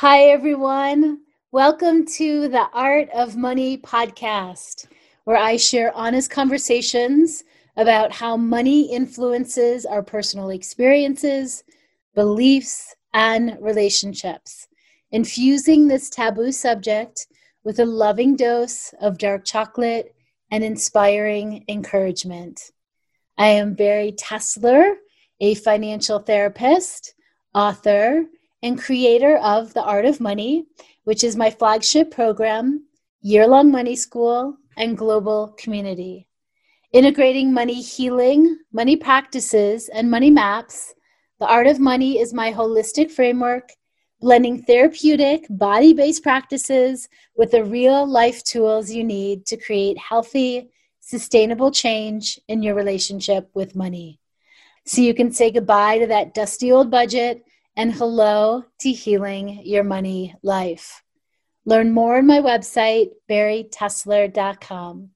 Hi, everyone. Welcome to the Art of Money podcast, where I share honest conversations about how money influences our personal experiences, beliefs, and relationships, infusing this taboo subject with a loving dose of dark chocolate and inspiring encouragement. I am Barry Tesler, a financial therapist, author, and creator of The Art of Money, which is my flagship program, year-long money school, and global community. Integrating money healing, money practices, and money maps, The Art of Money is my holistic framework, blending therapeutic, body-based practices with the real-life tools you need to create healthy, sustainable change in your relationship with money, so you can say goodbye to that dusty old budget and hello to healing your money life. Learn more on my website, barrytesler.com.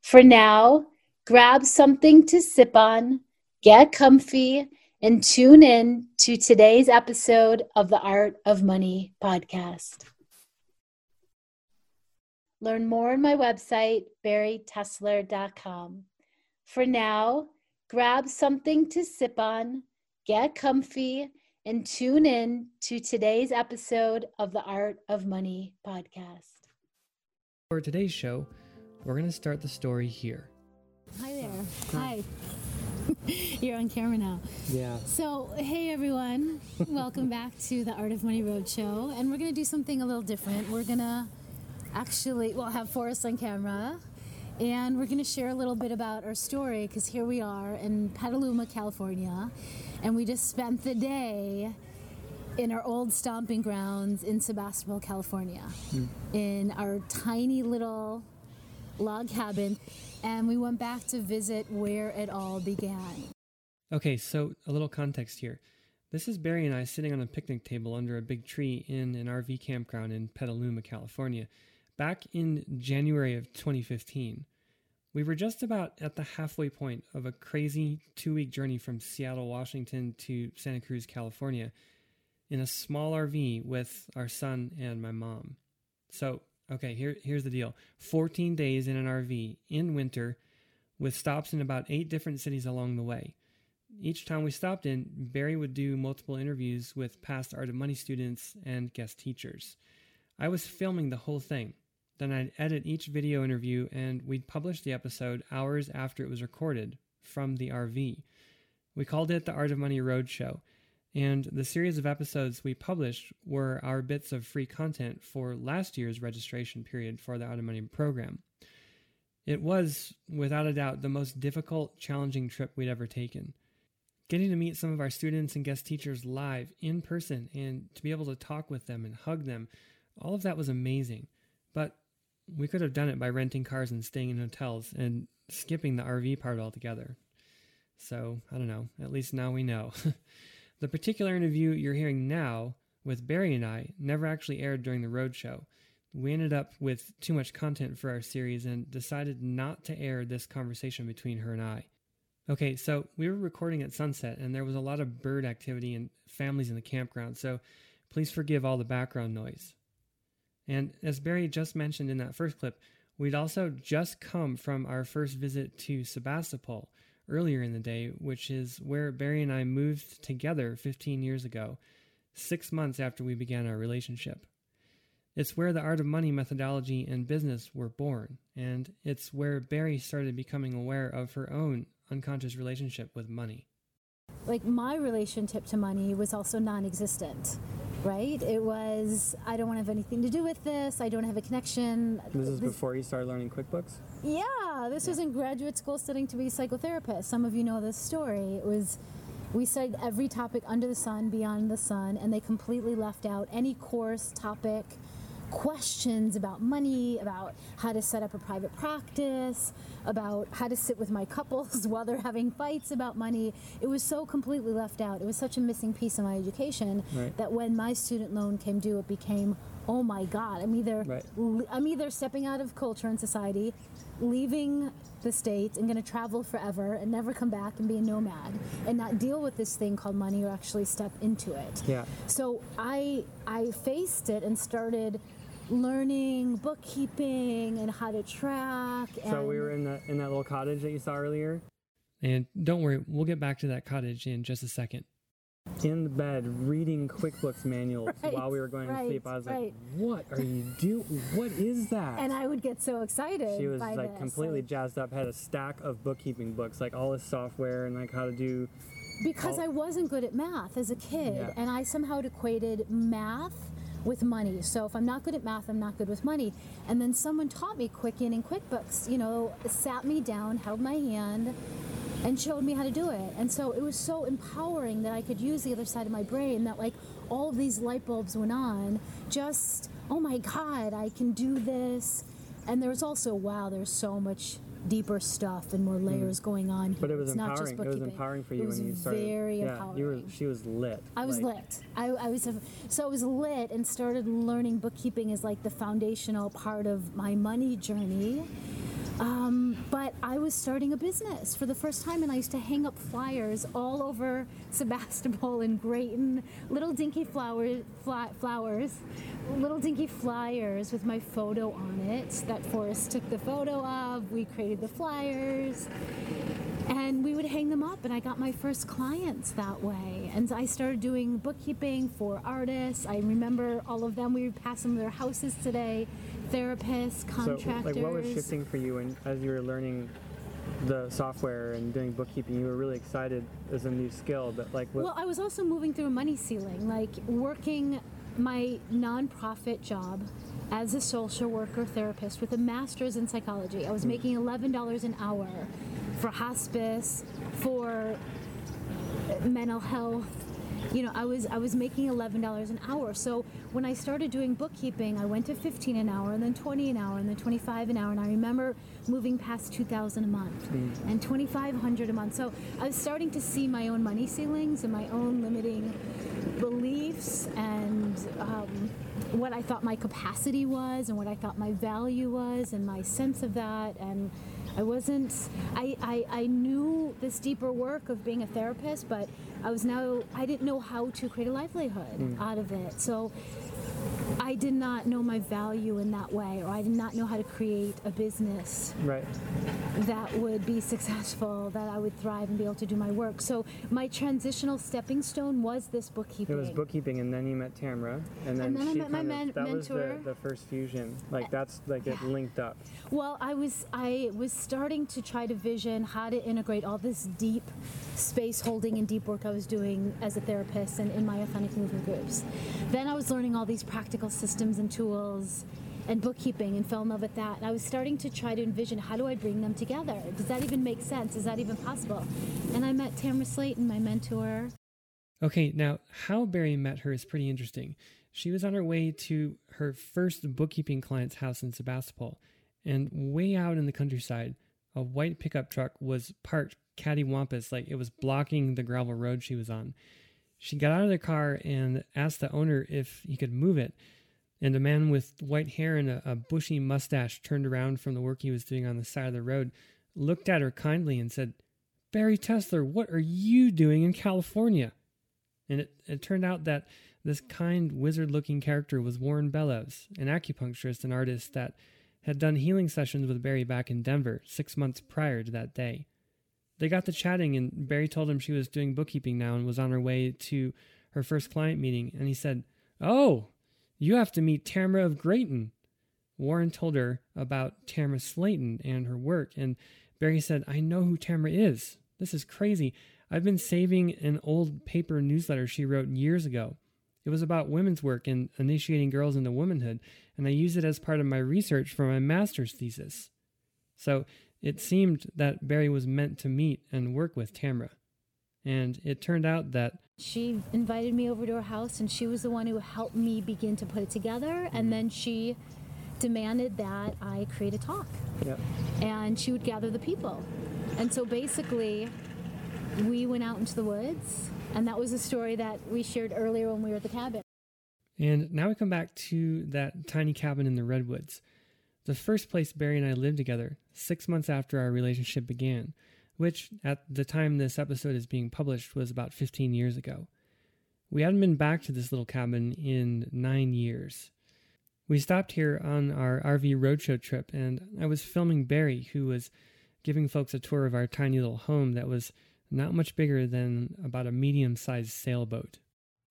For now, grab something to sip on, get comfy, and tune in to today's episode of the Art of Money podcast. Learn more on my website, barrytesler.com. For now, grab something to sip on, get comfy, and tune in to today's episode of the Art of Money podcast. For today's show, we're going to start the story here. Hi there. Hi. You're on camera now. Yeah. So, hey everyone. Welcome back to the Art of Money Roadshow. And we're going to do something a little different. We're going to actually, we'll have Forrest on camera. And we're going to share a little bit about our story, because here we are in Petaluma, California. And we just spent the day in our old stomping grounds in Sebastopol, California, in our tiny little log cabin. And we went back to visit where it all began. Okay, so a little context here. This is Barry and I sitting on a picnic table under a big tree in an RV campground in Petaluma, California, back in January of 2015. We were just about at the halfway point of a crazy two-week journey from Seattle, Washington to Santa Cruz, California, in a small RV with our son and my mom. So, okay, here's the deal. 14 days in an RV in winter with stops in about 8 different cities along the way. Each time we stopped in, Barry would do multiple interviews with past Art of Money students and guest teachers. I was filming the whole thing. Then I'd edit each video interview, and we'd publish the episode hours after it was recorded from the RV. We called it the Art of Money Roadshow, and the series of episodes we published were our bits of free content for last year's registration period for the Art of Money program. It was, without a doubt, the most difficult, challenging trip we'd ever taken. Getting to meet some of our students and guest teachers live, in person, and to be able to talk with them and hug them, all of that was amazing. But we could have done it by renting cars and staying in hotels and skipping the RV part altogether. So, I don't know, at least now we know. The particular interview you're hearing now with Barry and I never actually aired during the roadshow. We ended up with too much content for our series and decided not to air this conversation between her and I. Okay, so we were recording at sunset and there was a lot of bird activity and families in the campground, so please forgive all the background noise. And as Barry just mentioned in that first clip, we'd also just come from our first visit to Sebastopol earlier in the day, which is where Barry and I moved together 15 years ago, 6 months after we began our relationship. It's where the Art of Money methodology and business were born, and it's where Barry started becoming aware of her own unconscious relationship with money. Like, my relationship to money was also non-existent. Right? It was, I don't want to have anything to do with this. I don't have a connection. This is before you started learning QuickBooks? Yeah. This was in graduate school studying to be a psychotherapist. Some of you know this story. It was, we studied every topic under the sun, beyond the sun, and they completely left out any course, topic, questions about money, about how to set up a private practice, about how to sit with my couples while they're having fights about money. It was so completely left out. It was such a missing piece in my education that when my student loan came due, it became, oh my God, I'm either stepping out of culture and society, leaving the States and going to travel forever and never come back and be a nomad and not deal with this thing called money or actually step into it. Yeah. So I faced it and started learning bookkeeping and how to track. And so we were in that little cottage that you saw earlier. And don't worry, we'll get back to that cottage in just a second. In the bed, reading QuickBooks manuals while we were going to sleep. I was like, what are you doing? What is that? And I would get so excited. She was by like this. Completely jazzed up, had a stack of bookkeeping books, like all this software and like how to do. Because I wasn't good at math as a kid, and I somehow had equated math with money. So if I'm not good at math, I'm not good with money. And then someone taught me Quicken and QuickBooks, you know, sat me down, held my hand, and showed me how to do it. And so it was so empowering that I could use the other side of my brain, that like all of these light bulbs went on, just, oh my God, I can do this. And there was also, wow, there's so much deeper stuff and more layers going on here. But it was empowering. It was empowering for you when you started. It was very empowering. She was lit. I was lit. I was lit and started learning bookkeeping as like the foundational part of my money journey. But I was starting a business for the first time, and I used to hang up flyers all over Sebastopol and Graton, little dinky flyers with my photo on it that Forrest took the photo of. We created the flyers, and we would hang them up, and I got my first clients that way. And I started doing bookkeeping for artists. I remember all of them. We would pass them to their houses today. Therapists, contractors. So, like, what was shifting for you when, as you were learning the software and doing bookkeeping, you were really excited as a new skill, but like what? Well, I was also moving through a money ceiling, like working my nonprofit job as a social worker therapist with a master's in psychology. I was making $11 an hour for hospice, for mental health. You know, I was making $11 an hour. So when I started doing bookkeeping, I went to $15 an hour, and then $20 an hour, and then $25 an hour. And I remember moving past $2,000 a month and $2,500 a month. So I was starting to see my own money ceilings and my own limiting beliefs and what I thought my capacity was and what I thought my value was and my sense of that. And I wasn't, I knew this deeper work of being a therapist, but I didn't know how to create a livelihood out of it. So I did not know my value in that way, or I did not know how to create a business that would be successful, that I would thrive and be able to do my work. So my transitional stepping stone was this bookkeeping. It was bookkeeping, and then you met Tamara, and then I met my mentor. That was the first fusion. Like that's like it linked up. Well, I was starting to try to vision how to integrate all this deep space holding and deep work I was doing as a therapist and in my authentic movement groups. Then I was learning all these practical systems and tools and bookkeeping and fell in love with that. And I was starting to try to envision, how do I bring them together? Does that even make sense? Is that even possible? And I met Tamara Slayton, my mentor. Okay, now how Barry met her is pretty interesting. She was on her way to her first bookkeeping client's house in Sebastopol. And way out in the countryside, a white pickup truck was parked cattywampus, like it was blocking the gravel road she was on. She got out of the car and asked the owner if he could move it. And a man with white hair and a bushy mustache turned around from the work he was doing on the side of the road, looked at her kindly and said, "Barry Tesler, what are you doing in California?" And it turned out that this kind, wizard-looking character was Warren Bellows, an acupuncturist and artist that had done healing sessions with Barry back in Denver 6 months prior to that day. They got to chatting, and Barry told him she was doing bookkeeping now and was on her way to her first client meeting. And he said, "Oh, you have to meet Tamara of Graton." Warren told her about Tamara Slayton and her work. And Barry said, "I know who Tamara is. This is crazy. I've been saving an old paper newsletter she wrote years ago. It was about women's work and initiating girls into womanhood. And I used it as part of my research for my master's thesis." So it seemed that Barry was meant to meet and work with Tamara. And it turned out that she invited me over to her house, and she was the one who helped me begin to put it together. And then she demanded that I create a talk. Yep. And she would gather the people. And so basically, we went out into the woods. And that was a story that we shared earlier when we were at the cabin. And now we come back to that tiny cabin in the redwoods. the first place Barry and I lived together 6 months after our relationship began, which at the time this episode is being published was about 15 years ago. We hadn't been back to this little cabin in 9 years. We stopped here on our RV roadshow trip, and I was filming Barry, who was giving folks a tour of our tiny little home that was not much bigger than about a medium-sized sailboat.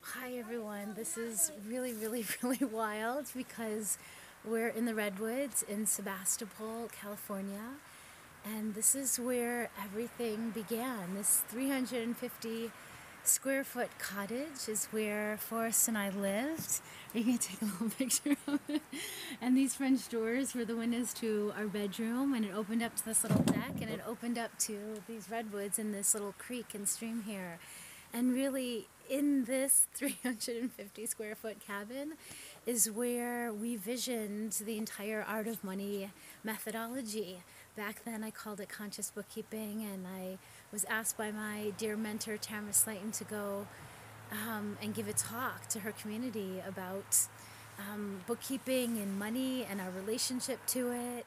Hi, everyone. This is really, really, really wild because we're in the Redwoods in Sebastopol, California, and this is where everything began. This 350 square foot cottage is where Forrest and I lived. You can take a little picture of it. And these French doors were the windows to our bedroom, and it opened up to this little deck, and it opened up to these redwoods and this little creek and stream here. And really, in this 350 square foot cabin is where we visioned the entire Art of Money methodology. Back then I called it Conscious Bookkeeping, and I was asked by my dear mentor, Tamara Slayton, to go and give a talk to her community about bookkeeping and money and our relationship to it.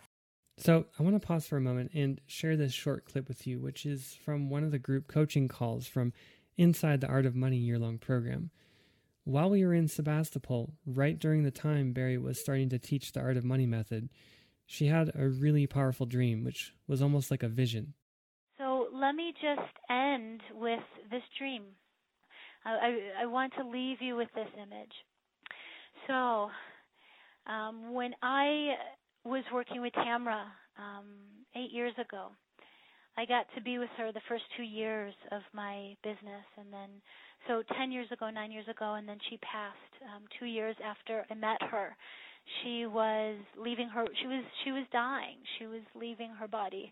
So I want to pause for a moment and share this short clip with you, which is from one of the group coaching calls from inside the Art of Money year-long program. While we were in Sebastopol, right during the time Barry was starting to teach the Art of Money method, she had a really powerful dream, which was almost like a vision. So let me just end with this dream. I want to leave you with this image. So when I was working with Tamara 8 years ago, I got to be with her the first 2 years of my business. And then, so 9 years ago, and then she passed 2 years after I met her. She was leaving her. She was dying. She was leaving her body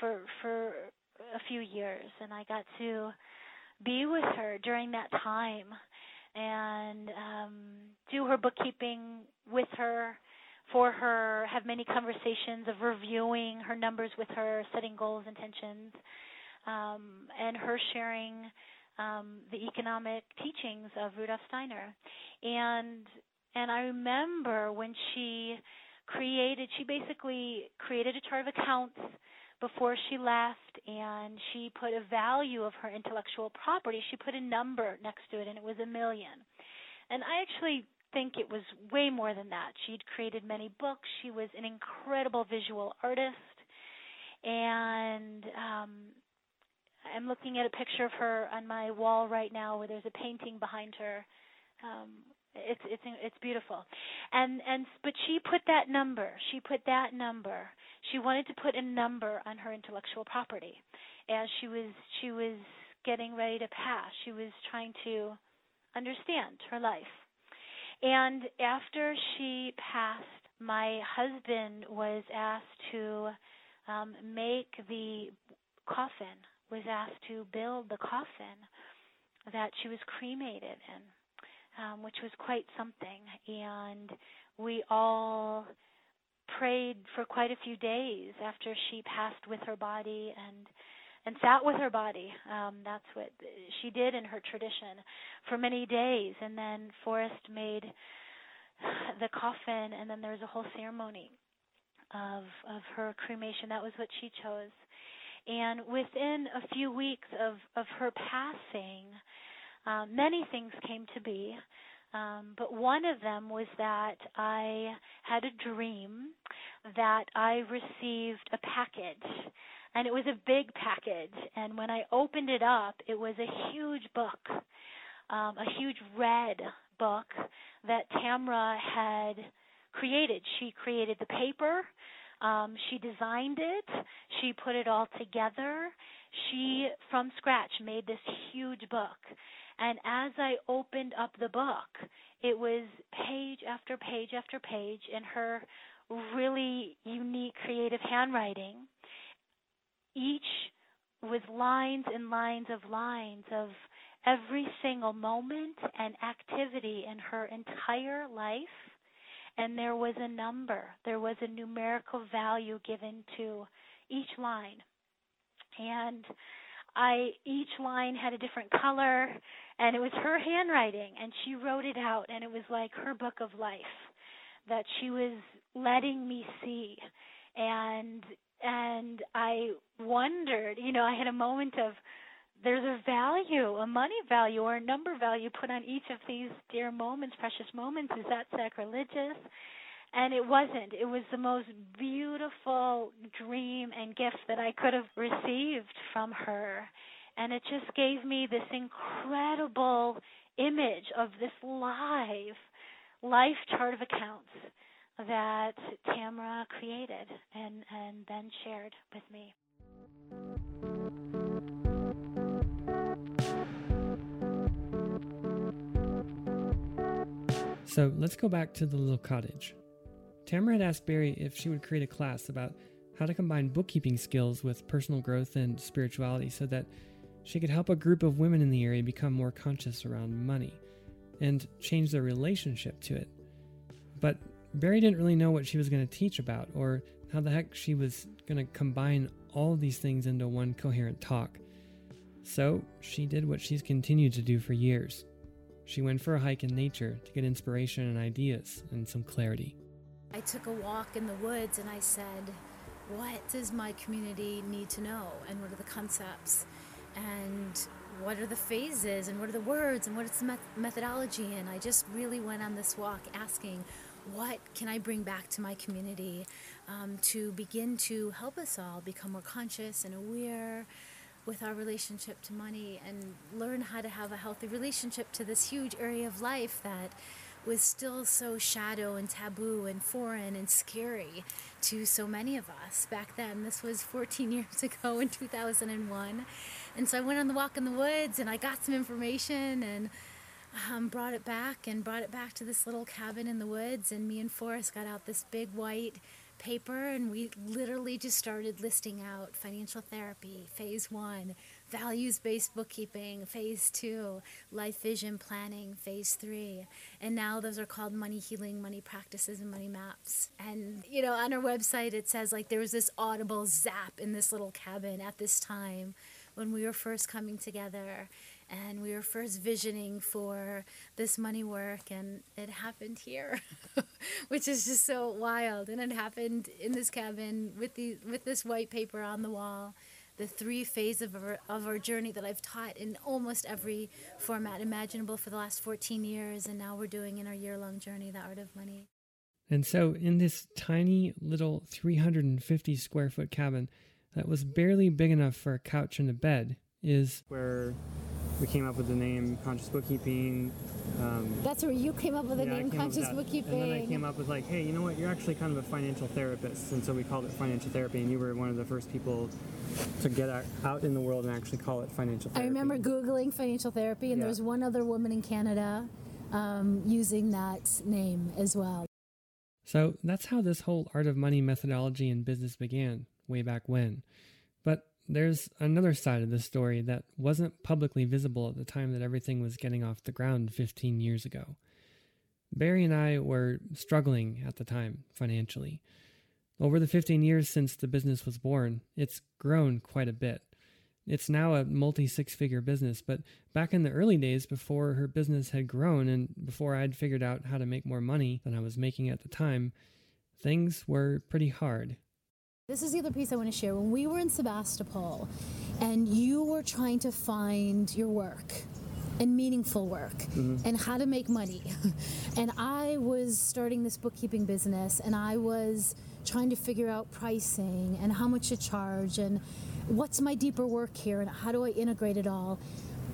for a few years, and I got to be with her during that time and do her bookkeeping with her, for her, have many conversations of reviewing her numbers with her, setting goals, intentions, and her sharing the economic teachings of Rudolf Steiner. And I remember when she basically created a chart of accounts before she left, and she put a value of her intellectual property. She put a number next to it, and it was $1 million. And I actually think it was way more than that. She'd created many books. She was an incredible visual artist. And I'm looking at a picture of her on my wall right now where there's a painting behind her. It's beautiful, but she put that number. She wanted to put a number on her intellectual property, as she was getting ready to pass. She was trying to understand her life, and after she passed, my husband was asked to build the coffin that she was cremated in. Which was quite something, and we all prayed for quite a few days after she passed with her body and sat with her body. That's what she did in her tradition for many days, and then Forrest made the coffin, and then there was a whole ceremony of her cremation. That was what she chose. And within a few weeks of her passing, many things came to be, but one of them was that I had a dream that I received a package, and it was a big package, and when I opened it up, it was a huge book, a huge red book that Tamara had created. She created the paper, she designed it, she put it all together, she, from scratch, made this huge book. And as I opened up the book, it was page after page after page in her really unique creative handwriting. Each with lines and lines of lines of every single moment and activity in her entire life. And there was a number. There was a numerical value given to each line. And each line had a different color, and it was her handwriting, and she wrote it out, and it was like her book of life that she was letting me see. And I wondered, you know, I had a moment of, there's a value, a money value or a number value put on each of these dear moments, precious moments. Is that sacrilegious? And it wasn't. It was the most beautiful dream and gift that I could have received from her. And it just gave me this incredible image of this live life chart of accounts that Tamara created and then shared with me. So let's go back to the little cottage. Tamara had asked Barry if she would create a class about how to combine bookkeeping skills with personal growth and spirituality so that she could help a group of women in the area become more conscious around money and change their relationship to it. But Barry didn't really know what she was going to teach about or how the heck she was going to combine all these things into one coherent talk. So she did what she's continued to do for years. She went for a hike in nature to get inspiration and ideas and some clarity. I took a walk in the woods and I said, what does my community need to know? And what are the concepts? And what are the phases? And what are the words? And what is the methodology? And I just really went on this walk asking, what can I bring back to my community to begin to help us all become more conscious and aware with our relationship to money and learn how to have a healthy relationship to this huge area of life that was still so shadow and taboo and foreign and scary to so many of us back then. This was 14 years ago in 2001. And so I went on the walk in the woods and I got some information and brought it back to this little cabin in the woods. And me and Forrest got out this big white paper and we literally just started listing out financial therapy, phase 1, values-based bookkeeping, phase 2, life vision planning, phase 3. And now those are called money healing, money practices, and money maps. And, you know, on our website it says, like, there was this audible zap in this little cabin at this time when we were first coming together and we were first visioning for this money work, and it happened here, which is just so wild. And it happened in this cabin with this white paper on the wall, the 3 phases of our journey that I've taught in almost every format imaginable for the last 14 years, and now we're doing in our year-long journey, The Art of Money. And so in this tiny little 350-square-foot cabin that was barely big enough for a couch and a bed is where we came up with the name Conscious Bookkeeping. That's where you came up with the name Conscious Bookkeeping. And then I came up with, like, hey, you know what? You're actually kind of a financial therapist. And so we called it financial therapy, and you were one of the first people to get out in the world and actually call it financial therapy. I remember Googling financial therapy, and there was one other woman in Canada using that name as well. So that's how this whole Art of Money methodology and business began way back when. But there's another side of the story that wasn't publicly visible at the time that everything was getting off the ground 15 years ago. Barry and I were struggling at the time financially. Over the 15 years since the business was born, it's grown quite a bit. It's now a multi-six-figure business, but back in the early days, before her business had grown and before I'd figured out how to make more money than I was making at the time, things were pretty hard. This is the other piece I want to share. When we were in Sebastopol and you were trying to find your work and meaningful work and how to make money, and I was starting this bookkeeping business and I was trying to figure out pricing and how much to charge and what's my deeper work here and how do I integrate it all,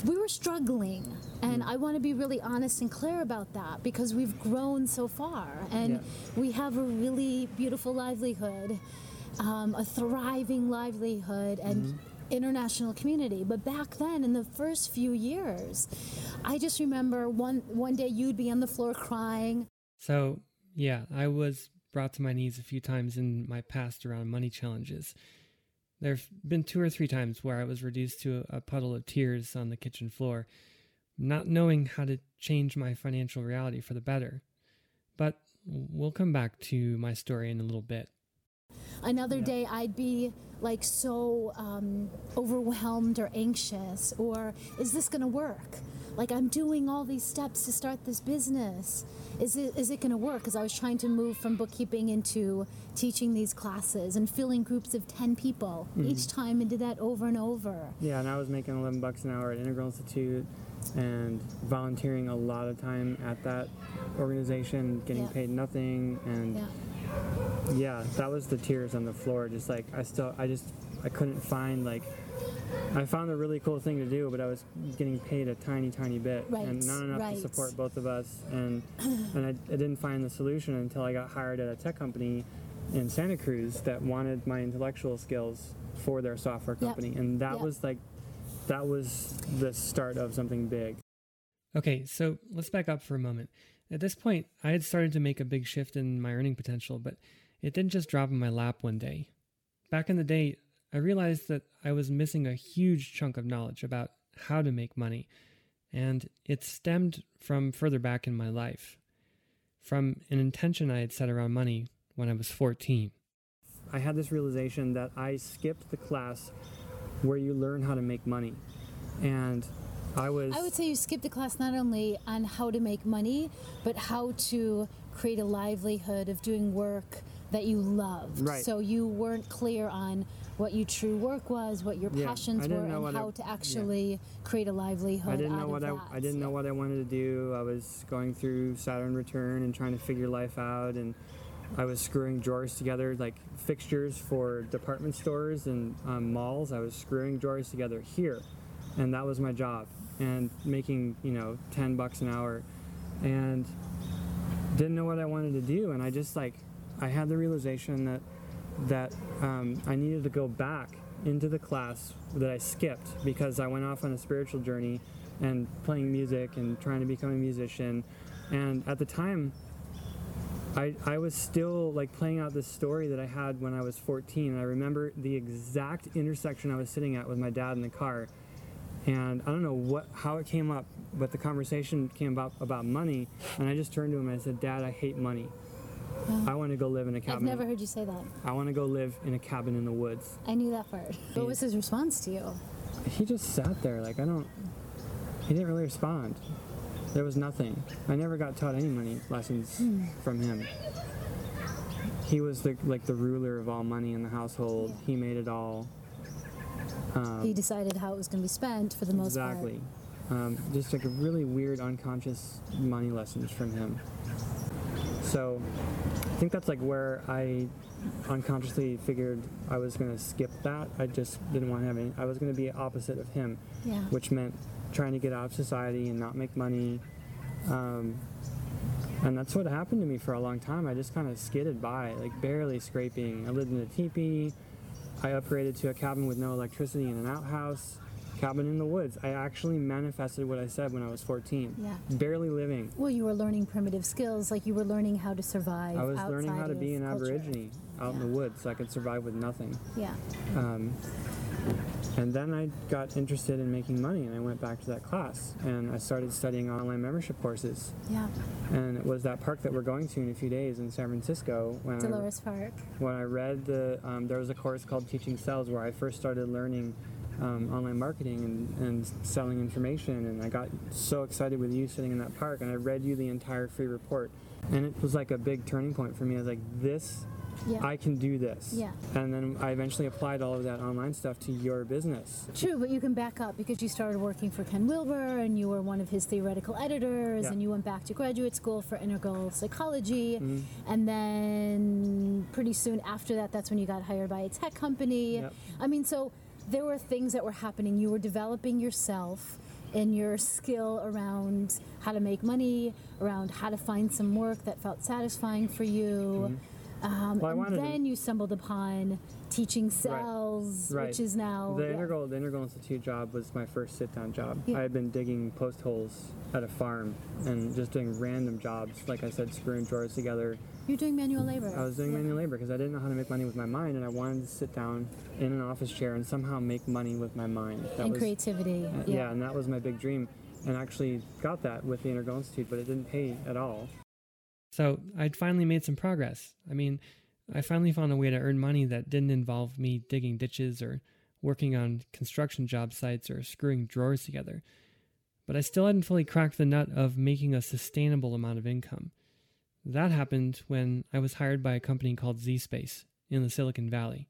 we were struggling. And I want to be really honest and clear about that because we've grown so far and we have a really beautiful livelihood. A thriving livelihood and international community. But back then, in the first few years, I just remember one day you'd be on the floor crying. So, I was brought to my knees a few times in my past around money challenges. There have been 2 or 3 times where I was reduced to a puddle of tears on the kitchen floor, not knowing how to change my financial reality for the better. But we'll come back to my story in a little bit. Another day I'd be like so overwhelmed or anxious, or is this going to work? like, I'm doing all these steps to start this business. Is it going to work? Because I was trying to move from bookkeeping into teaching these classes and filling groups of 10 people each time, and did that over and over. Yeah, and I was making $11 an hour at Integral Institute and volunteering a lot of time at that organization, getting paid nothing. And yeah, that was the tears on the floor. Just like, I couldn't find, like, I found a really cool thing to do, but I was getting paid a tiny bit, and not enough to support both of us. And I didn't find the solution until I got hired at a tech company in Santa Cruz that wanted my intellectual skills for their software company. And that was like, that was the start of something big. Okay, so let's back up for a moment. At this point, I had started to make a big shift in my earning potential, but it didn't just drop in my lap one day. Back in the day, I realized that I was missing a huge chunk of knowledge about how to make money, and it stemmed from further back in my life, from an intention I had set around money when I was 14. I had this realization that I skipped the class where you learn how to make money, and I would say you skipped the class not only on how to make money, but how to create a livelihood of doing work that you loved. Right. So you weren't clear on what your true work was, what your passions were, and how to actually create a livelihood. I didn't know what I wanted to do. I was going through Saturn return and trying to figure life out, and I was screwing drawers together, like fixtures for department stores and malls. I was screwing drawers together here, and that was my job, and making, $10 an hour, and didn't know what I wanted to do. And I just I had the realization that I needed to go back into the class that I skipped, because I went off on a spiritual journey and playing music and trying to become a musician. And at the time, I was still playing out this story that I had when I was 14. And I remember the exact intersection I was sitting at with my dad in the car. And I don't know how it came up, but the conversation came about money. And I just turned to him and I said, "Dad, I hate money. I want to go live in a cabin." I've never heard you say that. I want to go live in a cabin in the woods. I knew that part. What was his response to you? He just sat there. He didn't really respond. There was nothing. I never got taught any money lessons from him. He was the ruler of all money in the household. Yeah. He made it all. He decided how it was going to be spent for the most part. Exactly. Just a really weird unconscious money lessons from him. So I think that's where I unconsciously figured I was going to skip that. I just didn't want to have any. I was going to be opposite of him, which meant trying to get out of society and not make money. And that's what happened to me for a long time. I just kind of skidded by, barely scraping. I lived in a teepee. I upgraded to a cabin with no electricity in an outhouse. Cabin in the woods. I actually manifested what I said when I was 14. Yeah. Barely living. Well, you were learning primitive skills, you were learning how to survive. I was learning how to be an Aborigine out in the woods, so I could survive with nothing. Yeah. And then I got interested in making money, and I went back to that class, and I started studying online membership courses. Yeah. And it was that park that we're going to in a few days in San Francisco. Dolores Park. When I read there was a course called Teaching Sales where I first started learning online marketing and selling information, and I got so excited with you sitting in that park, and I read you the entire free report, and it was a big turning point for me. I was this, I can do this. Yeah. And then I eventually applied all of that online stuff to your business. True, but you can back up, because you started working for Ken Wilber, and you were one of his theoretical editors, and you went back to graduate school for integral psychology, and then pretty soon after that, that's when you got hired by a tech company. Yep. I mean, so there were things that were happening. You were developing yourself and your skill around how to make money, around how to find some work that felt satisfying for you. Mm-hmm. You stumbled upon teaching sales, right. Which is now... The Integral Institute job was my first sit-down job. Yeah. I had been digging post holes at a farm and just doing random jobs. Like I said, screwing drawers together. You're doing manual labor. I was doing manual labor because I didn't know how to make money with my mind, and I wanted to sit down in an office chair and somehow make money with my mind. Creativity. Yeah, and that was my big dream, and I actually got that with the Integral Institute, but it didn't pay at all. So I'd finally made some progress. I mean, I finally found a way to earn money that didn't involve me digging ditches or working on construction job sites or screwing drawers together. But I still hadn't fully cracked the nut of making a sustainable amount of income. That happened when I was hired by a company called Z Space in the Silicon Valley.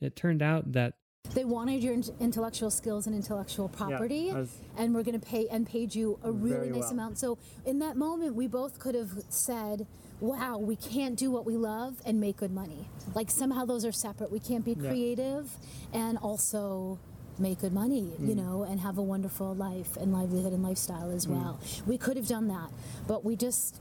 It turned out that they wanted your intellectual skills and intellectual property, and were going to pay and paid you a really nice amount. So in that moment, we both could have said, wow, we can't do what we love and make good money. Like somehow those are separate. We can't be creative and also make good money, you know, and have a wonderful life and livelihood and lifestyle as well. We could have done that, but we just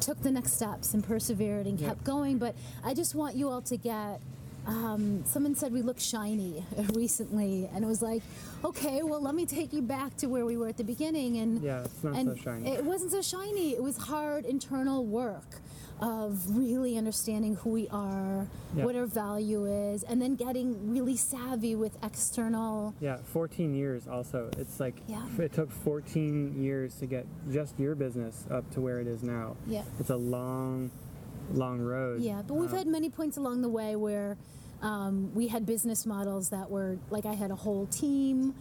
took the next steps and persevered and kept going. But I just want you all to get... someone said we look shiny recently, and it was like, okay, well, let me take you back to where we were at the beginning. And it's not so shiny. It wasn't so shiny. It was hard internal work of really understanding who we are, what our value is, and then getting really savvy with external. 14 years also. It's like it took 14 years to get just your business up to where it is now. It's a long road. But we've had many points along the way where we had business models that were like, I had a whole team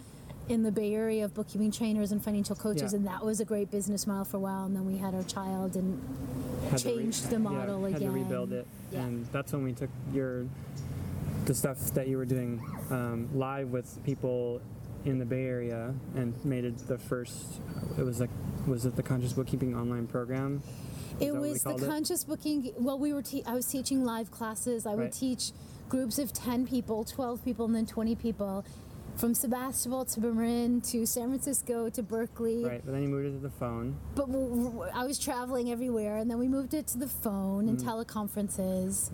in the Bay Area of bookkeeping trainers and financial coaches, and that was a great business model for a while, and then we had our child and changed the model again. Had to rebuild it, and that's when we took the stuff that you were doing live with people in the Bay Area and made it the first. It was like, was it the Conscious Bookkeeping online program? It was the Conscious Bookkeeping. Well, I was teaching live classes. I would teach groups of 10 people, 12 people, and then 20 people from Sebastopol to Marin to San Francisco to Berkeley. Right, but then you moved it to the phone. But I was traveling everywhere, and then we moved it to the phone and teleconferences.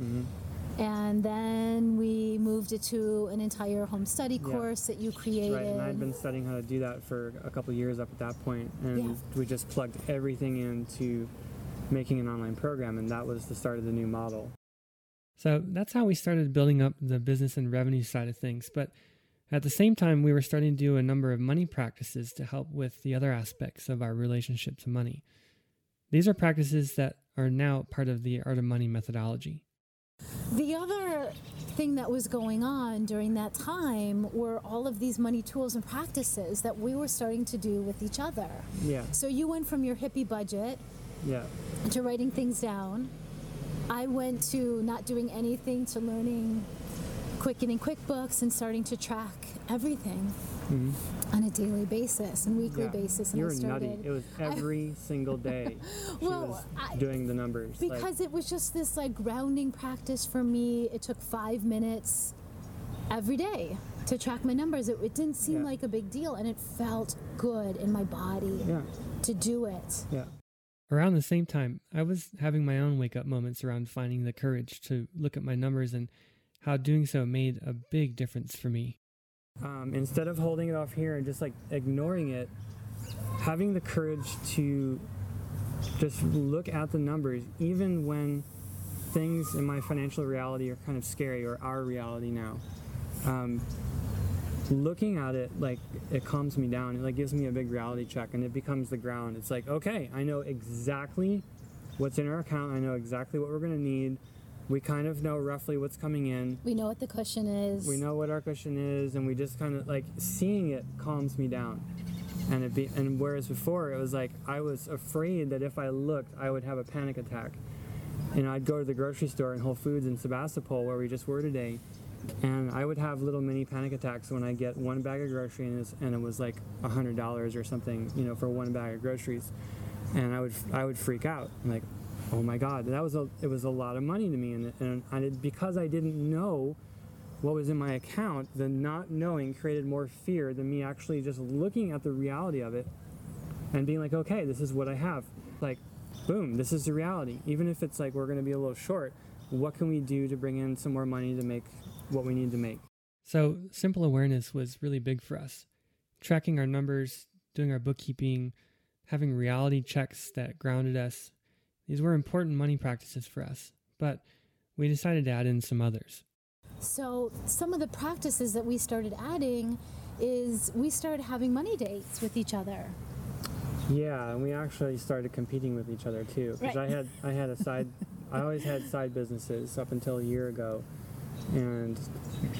And then we moved it to an entire home study course that you created. Right, and I'd been studying how to do that for a couple of years up at that point, and we just plugged everything into making an online program, and that was the start of the new model. So that's how we started building up the business and revenue side of things, but at the same time, we were starting to do a number of money practices to help with the other aspects of our relationship to money. These are practices that are now part of the Art of Money methodology. The other thing that was going on during that time were all of these money tools and practices that we were starting to do with each other. So you went from your hippie budget to writing things down. I went to not doing anything to learning Quicken and QuickBooks and starting to track everything on a daily basis and weekly basis. And you were nutty. It was every single day she was doing the numbers. Because it was just this like grounding practice for me. It took 5 minutes every day to track my numbers. It didn't seem like a big deal, and it felt good in my body to do it. Around the same time, I was having my own wake-up moments around finding the courage to look at my numbers and how doing so made a big difference for me. Instead of holding it off here and just like ignoring it, having the courage to just look at the numbers, even when things in my financial reality are kind of scary, or our reality now, looking at it, like, it calms me down. It like gives me a big reality check, and it becomes the ground. It's like, okay, I know exactly what's in our account. I know exactly what we're going to need. We kind of know roughly what's coming in. We know what the cushion is. We know what our cushion is, and we just kind of, like, seeing it calms me down. And and whereas before, it was like, I was afraid that if I looked, I would have a panic attack. And I'd go to the grocery store in Whole Foods in Sebastopol, where we just were today, and I would have little mini panic attacks when I get one bag of groceries, and it was like $100 or something, you know, for one bag of groceries, and I would freak out. I'm like, oh my God, it was a lot of money to me, and because I didn't know what was in my account, the not knowing created more fear than me actually just looking at the reality of it and being like, okay, this is what I have. Like, boom, this is the reality. Even if it's like we're going to be a little short, what can we do to bring in some more money to make what we need to make? So simple awareness was really big for us. Tracking our numbers, doing our bookkeeping, having reality checks that grounded us. These were important money practices for us, but we decided to add in some others. So some of the practices that we started adding is we started having money dates with each other. Yeah, and we actually started competing with each other too. Because I always had side businesses up until a year ago. and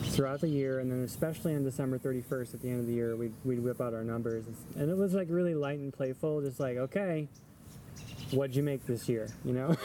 throughout the year, and then especially on December 31st at the end of the year, we'd whip out our numbers, and it was like really light and playful, just like, okay, what'd you make this year, you know?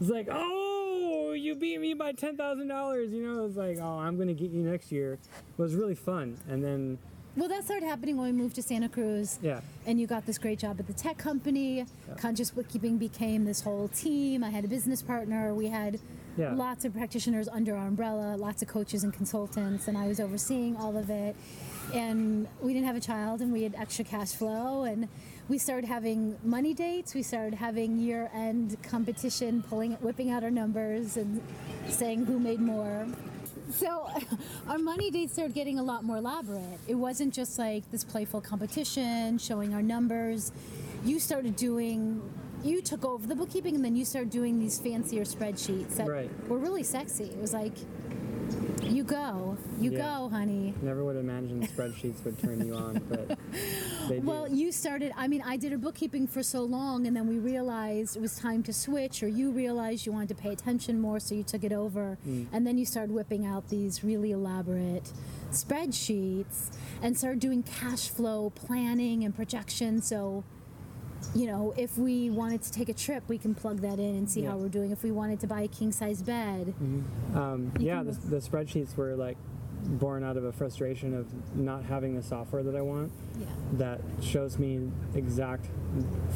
It's like, oh, you beat me by $10,000, you know? It's like, oh, I'm gonna get you next year. It was really fun, and then... Well, that started happening when we moved to Santa Cruz. Yeah. And you got this great job at the tech company. Yeah. Conscious Bookkeeping became this whole team. I had a business partner. We had lots of practitioners under our umbrella, lots of coaches and consultants, and I was overseeing all of it. And we didn't have a child, and we had extra cash flow, and we started having money dates. We started having year-end competition, whipping out our numbers and saying who made more. So our money dates started getting a lot more elaborate. It wasn't just like this playful competition, showing our numbers. You took over the bookkeeping, and then you started doing these fancier spreadsheets that were really sexy. It was like, you go, honey. Never would have imagined spreadsheets would turn you on, but they do. Well, you started, I did a bookkeeping for so long, and then we realized it was time to switch, or you realized you wanted to pay attention more, so you took it over. And then you started whipping out these really elaborate spreadsheets and started doing cash flow planning and projection. So, you know, if we wanted to take a trip, we can plug that in and see how we're doing. If we wanted to buy a king-size bed. Mm-hmm. The spreadsheets were like born out of a frustration of not having the software that I want that shows me exact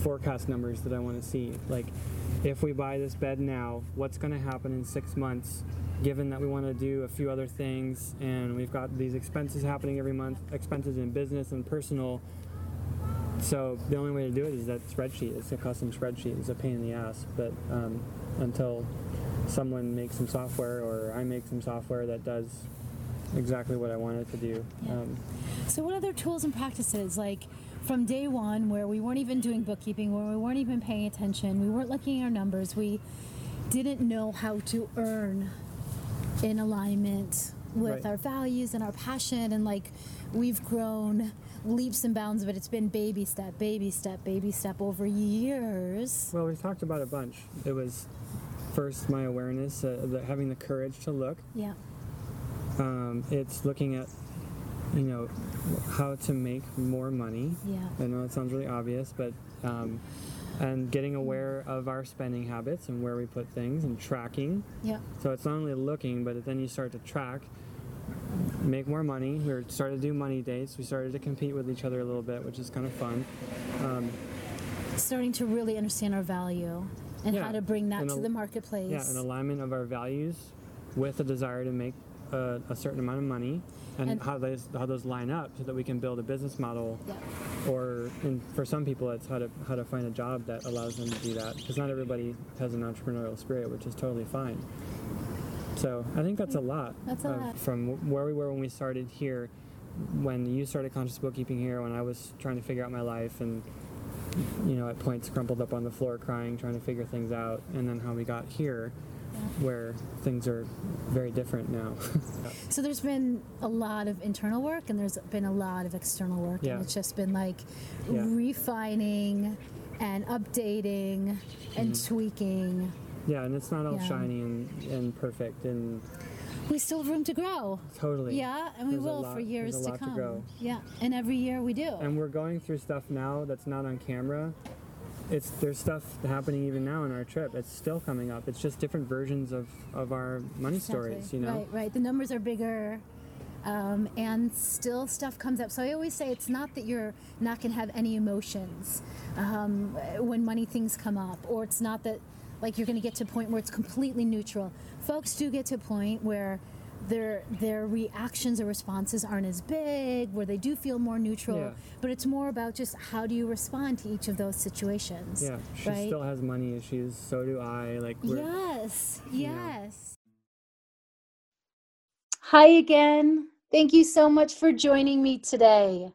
forecast numbers that I want to see. Like, if we buy this bed now, what's going to happen in 6 months, given that we want to do a few other things, and we've got these expenses happening every month, expenses in business and personal. So the only way to do it is that spreadsheet. It's a custom spreadsheet. It's a pain in the ass. But until someone makes some software, or I make some software that does exactly what I want it to do. Yeah. So what other tools and practices, like from day one where we weren't even doing bookkeeping, where we weren't even paying attention, we weren't looking at our numbers, we didn't know how to earn in alignment with our values and our passion, and like we've grown leaps and bounds, but it's been baby step over years. Well, we've talked about a bunch. It was first my awareness, having the courage to look. Yeah. It's looking at, how to make more money. Yeah. I know it sounds really obvious, but and getting aware of our spending habits and where we put things, and tracking. Yeah. So it's not only looking, but then you start to track. Make more money. We started to do money dates. We started to compete with each other a little bit, which is kind of fun. Starting to really understand our value and how to bring that to the marketplace. Yeah, an alignment of our values with a desire to make a certain amount of money, and how those line up so that we can build a business model. Yeah. Or for some people, it's how to find a job that allows them to do that, because not everybody has an entrepreneurial spirit, which is totally fine. So I think that's a lot. That's a lot. From where we were when we started here, when you started Conscious Bookkeeping here, when I was trying to figure out my life, and at points crumpled up on the floor crying, trying to figure things out, and then how we got here, where things are very different now. So there's been a lot of internal work, and there's been a lot of external work, and it's just been like refining and updating and tweaking. Yeah, and it's not all shiny and perfect, and we still have room to grow. Totally. Yeah, and we will for years to come. There's a lot to grow. Yeah, and every year we do. And we're going through stuff now that's not on camera. There's stuff happening even now on our trip. It's still coming up. It's just different versions of our money stories, Right. The numbers are bigger. And still stuff comes up. So I always say it's not that you're not going to have any emotions when money things come up, or it's not that like you're going to get to a point where it's completely neutral. Folks do get to a point where their reactions or responses aren't as big, where they do feel more neutral, but it's more about just how do you respond to each of those situations. Yeah, she still has money issues, so do I. Like yes. Hi again. Thank you so much for joining me today.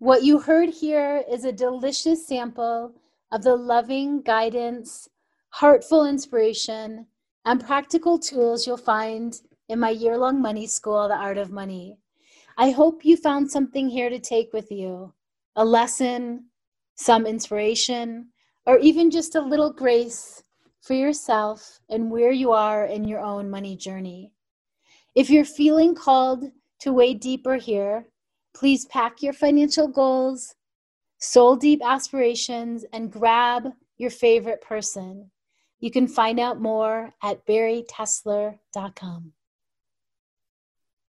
What you heard here is a delicious sample of the loving guidance, heartful inspiration, and practical tools you'll find in my year-long money school, The Art of Money. I hope you found something here to take with you, a lesson, some inspiration, or even just a little grace for yourself and where you are in your own money journey. If you're feeling called to wade deeper here, please pack your financial goals, soul deep aspirations, and grab your favorite person. You can find out more at barrytesler.com.